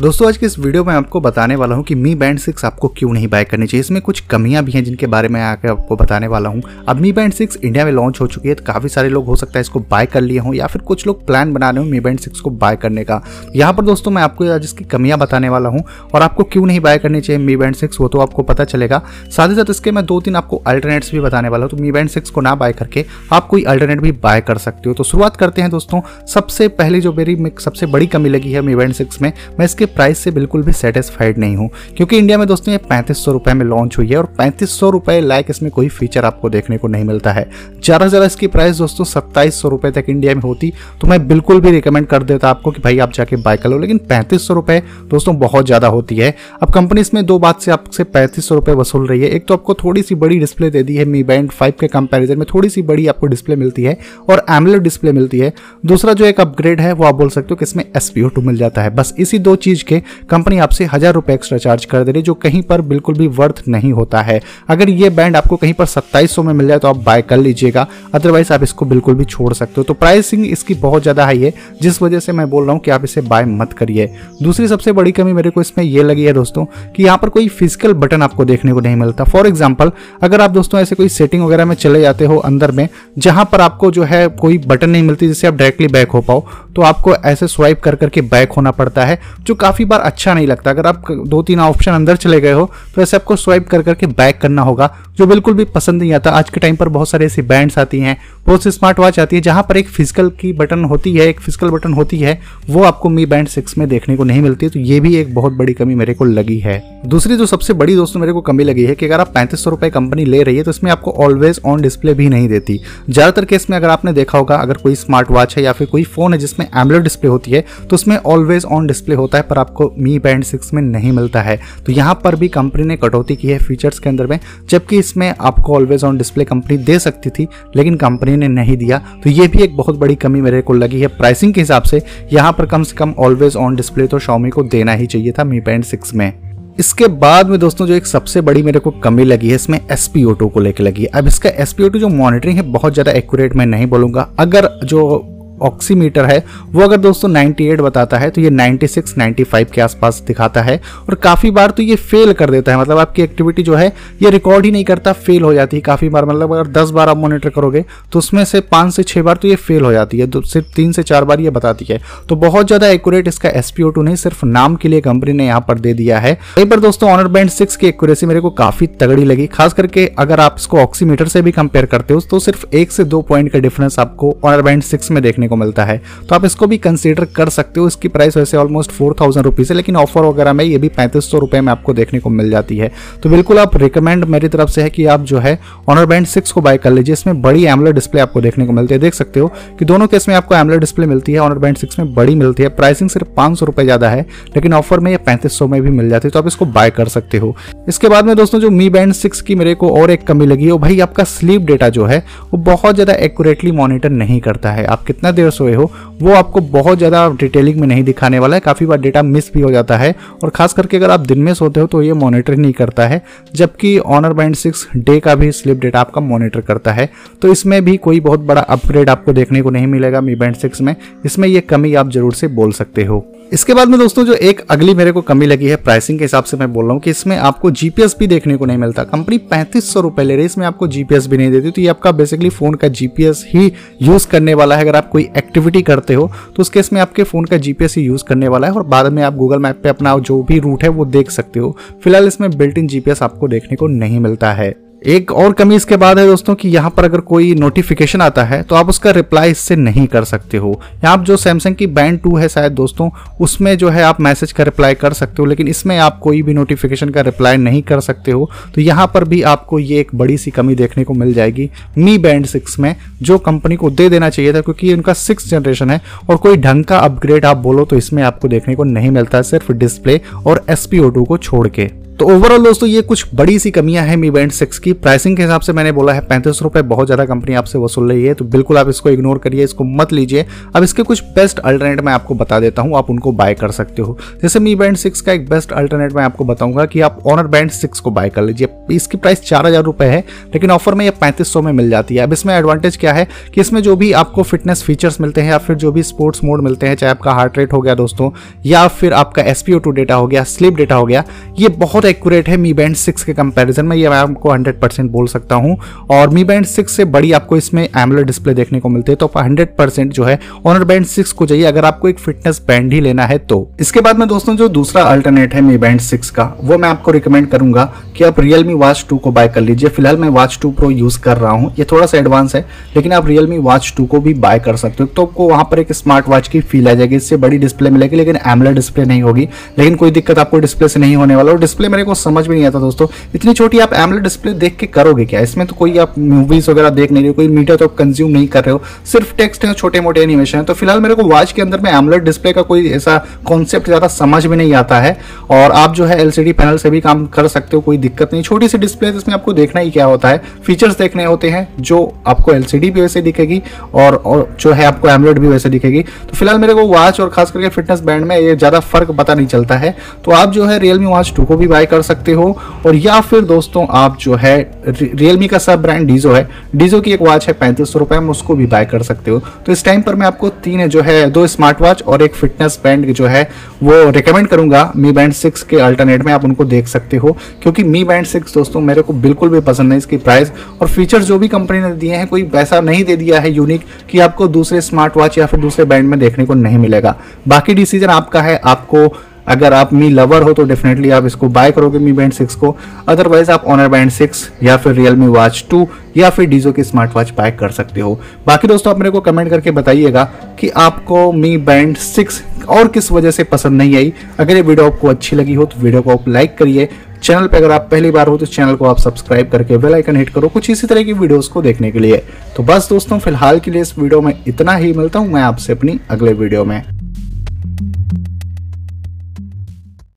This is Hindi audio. दोस्तों आज के इस वीडियो में आपको बताने वाला हूं कि मी बैंड 6 आपको क्यों नहीं बाय करनी चाहिए। इसमें कुछ कमियां भी हैं जिनके बारे में आकर आपको बताने वाला हूं। अब मी बैंड 6 इंडिया में लॉन्च हो चुकी है तो काफ़ी सारे लोग हो सकता है इसको बाय कर लिए हों या फिर कुछ लोग प्लान बना रहे हो मी बैंड 6 को बाय करने का। यहाँ पर दोस्तों मैं आपको आज इसकी कमियाँ बताने वाला हूँ और आपको क्यों नहीं बाय करनी चाहिए मी बैंड 6, वो तो आपको पता चलेगा। साथ ही साथ इसके मैं 2-3 आपको अल्टरनेट्स भी बताने वाला हूँ, तो मी बैंड 6 को ना बाय करके आप कोई अल्टरनेट भी बाय कर सकते हो। तो शुरुआत करते हैं दोस्तों। सबसे पहले जो मेरी सबसे बड़ी कमी लगी है मी बैंड 6 में, मैं इसके प्राइस से बिल्कुल भी सेटिस्फाइड नहीं हूँ, क्योंकि इंडिया में दोस्तों ये 3500 रुपये में लॉन्च हुई है और 3500 रुपये लायक इसमें कोई फीचर आपको देखने को नहीं मिलता है। ज़्यादा से ज़्यादा इसकी प्राइस दोस्तों 2700 रुपये तक इंडिया में होती तो मैं बिल्कुल भी रिकमेंड कर देता आपको कि भाई आप जाके बाय कर लो, लेकिन 3500 रुपये दोस्तों बहुत ज़्यादा होती है। अब कंपनी इसमें दो बात से आपसे 3500 रुपये वसूल रही है। एक तो आपको थोड़ी सी बड़ी डिस्प्ले दे दी है, मी बैंड 5 के कंपेरिजन में थोड़ी सी बड़ी आपको डिस्प्ले मिलती है और एमोलेड डिस्प्ले मिलती है। दूसरा जो एक अपग्रेड है वो आप बोल सकते हो कि इसमें SPO2 मिल जाता है। बस इसी दो चीज के कंपनी आपसे 1000 रुपए एक्स्ट्रा चार्ज कर दे रही है, जो कहीं पर बिल्कुल भी वर्थ नहीं होता है। अगर ये बैंड आपको कहीं पर 2700 में मिल जाए तो आप बाय कर लीजिएगा, अदरवाइज आप इसको बिल्कुल भी छोड़ सकते हो। तो प्राइसिंग इसकी बहुत ज़्यादा हाई है, जिस वजह से मैं बोल रहा हूँ कि आप इसे बाय मत करिए। दूसरी सबसे बड़ी कमी मेरे को इसमें यह लगी है दोस्तों कि यहाँ पर कोई फिजिकल बटन आपको देखने को नहीं मिलता। फॉर एग्जाम्पल अगर आप दोस्तों ऐसे कोई सेटिंग वगैरह में चले जाते हो अंदर में, जहाँ पर आपको जो है कोई बटन नहीं मिलती जिससे आप डायरेक्टली बैक हो पाओ, तो आपको ऐसे स्वाइप कर करके बैक होना पड़ता है, जो काफ़ी बार अच्छा नहीं लगता। अगर आप 2-3 ऑप्शन अंदर चले गए हो तो ऐसे आपको स्वाइप कर करके बैक करना होगा, जो बिल्कुल भी पसंद नहीं आता। आज के टाइम पर बहुत सारे ऐसी बैंड्स आती हैं, बहुत सी स्मार्ट वॉच आती है जहाँ पर एक फिजिकल की बटन होती है, एक फिजिकल बटन होती है, वो आपको मी बैंड 6 में देखने को नहीं मिलती। तो ये भी एक बहुत बड़ी कमी मेरे को लगी है। दूसरी जो सबसे बड़ी दोस्तों मेरे को कमी लगी है कि अगर आप 3500 रुपये कंपनी ले रही है तो इसमें आपको ऑलवेज ऑन डिस्प्ले भी नहीं देती। ज़्यादातर केस में अगर आपने देखा होगा, अगर कोई स्मार्ट वॉच है या फिर कोई फ़ोन है जिसमें एमोलेड डिस्प्ले होती है तो उसमें ऑलवेज ऑन डिस्प्ले होता है, पर आपको मी बैंड 6 में नहीं मिलता है। तो यहाँ पर भी कंपनी ने कटौती की है फीचर्स के अंदर में, जबकि इसमें आपको ऑलवेज ऑन डिस्प्ले कंपनी दे सकती थी लेकिन कंपनी ने नहीं दिया। तो ये भी एक बहुत बड़ी कमी मेरे को लगी है। प्राइसिंग के हिसाब से यहाँ पर कम से कम ऑलवेज ऑन डिस्प्ले तो Xiaomi को देना ही चाहिए था मी बैंड 6 में। इसके बाद में दोस्तों जो एक सबसे बड़ी मेरे को कमी लगी है इसमें SPO2 को लेकर लगी है। अब इसका SPO2 जो मॉनिटरिंग है बहुत ज़्यादा एक्यूरेट मैं नहीं बोलूँगा। अगर जो ऑक्सीमीटर है वो अगर दोस्तों 98 बताता है तो ये 96 95 के आसपास दिखाता है, और काफ़ी बार तो ये फेल कर देता है। मतलब आपकी एक्टिविटी जो है ये रिकॉर्ड ही नहीं करता, फेल हो जाती है काफ़ी बार। मतलब अगर 10 बार आप मॉनिटर करोगे तो उसमें से 5 से 6 बार तो ये फेल हो जाती है, तो सिर्फ 3 से 4 बार ये बताती है। तो बहुत ज़्यादा एक्यूरेट इसका SPO2 नहीं, सिर्फ नाम के लिए कंपनी ने यहाँ पर दे दिया है। कई बार दोस्तों ऑनर बैंड 6 की एक्यूरेसी मेरे को काफ़ी तगड़ी लगी, खास करके अगर आप इसको ऑक्सीमीटर से भी कंपेयर करते हो तो सिर्फ 1 से 2 पॉइंट का डिफरेंस आपको ऑनर बैंड 6 में देखने को मिलता है। तो आप इसको भी कंसीडर कर सकते हो। इसकी प्राइस वैसे ऑलमोस्ट 4000 रुपीस है, लेकिन ऑफर वगैरह में ये भी 3500 रुपए में आपको देखने को मिल जाती है। तो बिल्कुल आप रिकमेंड मेरी तरफ से है कि आप जो है ऑनर बैंड 6 को बाय कर लीजिए। इसमें बड़ी एमोलेड डिस्प्ले आपको देखने को मिलती है, देख सकते हो कि दोनों केस में आपको एमोलेड डिस्प्ले मिलती है, ऑनर बैंड 6 में बड़ी मिलती है। प्राइसिंग सिर्फ 500 रुपए ज्यादा है, लेकिन ऑफर में ये 3500 में भी मिल जाती है, तो आप इसको बाय कर सकते हो। इसके बाद में दोस्तों जो मी बैंड 6 की मेरे को और एक कमी लगी है भाई, आपका स्लीप डेटा जो है वो बहुत ज्यादा एक्यूरेटली मॉनिटर नहीं करता है। आप कितना देर सोए हो वो आपको बहुत ज़्यादा डिटेलिंग में नहीं दिखाने वाला है, काफ़ी बार डेटा मिस भी हो जाता है। और खास करके अगर आप दिन में सोते हो तो ये मॉनिटर नहीं करता है, जबकि ऑनर बैंड 6 डे का भी स्लिप डेटा आपका मॉनिटर करता है। तो इसमें भी कोई बहुत बड़ा अपग्रेड आपको देखने को नहीं मिलेगा मी बैंड 6 में। इसमें यह कमी आप ज़रूर से बोल सकते हो। इसके बाद में दोस्तों जो एक अगली मेरे को कमी लगी है, प्राइसिंग के हिसाब से मैं बोल रहा हूँ कि इसमें आपको GPS भी देखने को नहीं मिलता। कंपनी 3500 रुपये ले रही है, इसमें आपको GPS भी नहीं देती। तो ये आपका बेसिकली फ़ोन का GPS ही यूज़ करने वाला है। अगर आप कोई एक्टिविटी करते हो तो उसके इसमें आपके फ़ोन का GPS ही यूज़ करने वाला है, और बाद में आप गूगल मैप पर अपना जो भी रूट है वो देख सकते हो। फिलहाल इसमें बिल्ट इन GPS आपको देखने को नहीं मिलता है। एक और कमी इसके बाद है दोस्तों कि यहाँ पर अगर कोई नोटिफिकेशन आता है तो आप उसका रिप्लाई इससे नहीं कर सकते हो। यहाँ आप जो सैमसंग की बैंड 2 है शायद दोस्तों, उसमें जो है आप मैसेज का रिप्लाई कर सकते हो, लेकिन इसमें आप कोई भी नोटिफिकेशन का रिप्लाई नहीं कर सकते हो। तो यहाँ पर भी आपको ये एक बड़ी सी कमी देखने को मिल जाएगी मी बैंड 6 में, जो कंपनी को दे देना चाहिए था, क्योंकि उनका 6th जनरेशन है और कोई ढंग का अपग्रेड आप बोलो तो इसमें आपको देखने को नहीं मिलता, सिर्फ डिस्प्ले और SPO2 को छोड़ के। तो ओवरऑल दोस्तों ये कुछ बड़ी सी कमियां हैं Mi Band 6 की। प्राइसिंग के हिसाब से मैंने बोला है 35 रुपये बहुत ज़्यादा कंपनी आपसे वसूल रही है, तो बिल्कुल आप इसको इग्नोर करिए, इसको मत लीजिए। अब इसके कुछ बेस्ट अल्टरनेट मैं आपको बता देता हूँ, आप उनको बाय कर सकते हो। जैसे Mi Band 6 का एक बेस्ट अल्टरनेट मैं आपको बताऊँगा कि आप Honor Band 6 को बाय कर लीजिए। इसकी प्राइस 4000 रुपये है, लेकिन ऑफर में ये 3500 में मिल जाती है। अब इसमें एडवांटेज क्या है कि इसमें जो भी आपको फिटनेस फीचर्स मिलते हैं या फिर जो भी स्पोर्ट्स मोड मिलते हैं, चाहे आपका हार्ट रेट हो गया दोस्तों, या फिर आपका SPO2 डेटा हो गया, स्लीप डेटा हो गया, ये बहुत एक्यूरेट है Mi Band 6 के कंपैरिजन में, ये मैं आपको 100% बोल सकता हूँ। और Mi Band 6 से बड़ी आपको इसमें AMOLED डिस्प्ले देखने को मिलती है, तो आप 100% जो है Honor Band 6 को चाहिए अगर आपको एक फिटनेस बैंड ही लेना है तो। इसके बाद में दोस्तों जो दूसरा अल्टरनेट है Mi Band 6 का, वो मैं आपको रिकमेंड करूंगा कि आप Realme Watch 2 को बाय कर लीजिए। फिलहाल मैं Watch 2 Pro यूज कर रहा हूँ, ये थोड़ा सा एडवांस है, लेकिन आप Realme Watch 2 को भी बाय कर सकते हो। तो आपको वहाँ पर एक स्मार्ट वॉच की फील आ जाएगी, इससे बड़ी डिस्प्ले मिलेगी लेकिन AMOLED डिस्प्ले नहीं होगी, लेकिन कोई दिक्कत आपको डिस्प्ले से नहीं होने वाला। और डिस्प्ले मेरे को समझ भी नहीं आता दोस्तों, इतनी छोटी आप AMOLED डिस्प्ले देख के करोगे क्या? इसमें तो कोई आप मूवीज वगैरह देख नहीं रहे हो, कोई मीडिया तो आप कंज्यूम नहीं कर रहे हो, सिर्फ टेक्स्ट है, छोटे मोटे एनिमेशन है। तो फिलहाल मेरे को वॉच के अंदर में AMOLED डिस्प्ले का कोई ऐसा कॉन्सेप्ट ज़्यादा समझ भी नहीं आता है। और आप जो है LCD पैनल से भी काम कर सकते हो, कोई दिक्कत नहीं। छोटी सी डिस्प्ले जिसमें आपको देखना ही क्या होता है, फीचर्स देखने होते हैं, जो आपको LCD भी वैसे दिखेगी और जो है आपको AMOLED भी वैसे दिखेगी। तो फिलहाल मेरे को वॉच और खास करके फिटनेस बैंड में ये ज़्यादा फर्क पता नहीं चलता है। तो आप जो है Realme Watch 2 को भी बाय कर सकते हो। और या फिर दोस्तों आप जो है Realme का सब ब्रांड Dizo है, Dizo की एक वॉच है 3500 रुपये में, उसको भी बाय कर सकते हो। तो इस टाइम पर मैं आपको तीन जो है, दो स्मार्ट वॉच और एक फिटनेस बैंड जो है वो रिकमेंड करूंगा Mi Band 6 के अल्टरनेट में, आप उनको देख सकते हो। क्योंकि Mi Band 6 दोस्तों मेरे को बिल्कुल भी पसंद नहीं, इसकी प्राइस और फीचर जो भी कंपनी ने दिए हैं कोई वैसा नहीं दे दिया है यूनिक कि आपको दूसरे स्मार्ट वॉच या फिर दूसरे बैंड में देखने को नहीं मिलेगा। बाकी डिसीजन आपका है, आपको अगर आप मी लवर हो तो डेफिनेटली आप इसको बाय करोगे Mi Band 6 को, अदरवाइज आप Honor Band 6 या फिर Realme Watch 2 या फिर Dizo की स्मार्ट वॉच बाय कर सकते हो। बाकी दोस्तों आप मेरे को कमेंट करके बताइएगा कि आपको Mi Band 6 और किस वजह से पसंद नहीं आई। अगर ये वीडियो आपको अच्छी लगी हो तो वीडियो को आप लाइक करिए, चैनल पे अगर आप पहली बार हो तो चैनल को आप सब्सक्राइब करके बेल आइकन हिट करो कुछ इसी तरह की वीडियोस को देखने के लिए। तो बस दोस्तों फिलहाल के लिए इस वीडियो में इतना ही, मिलता हूँ मैं आपसे अपनी अगले वीडियो में।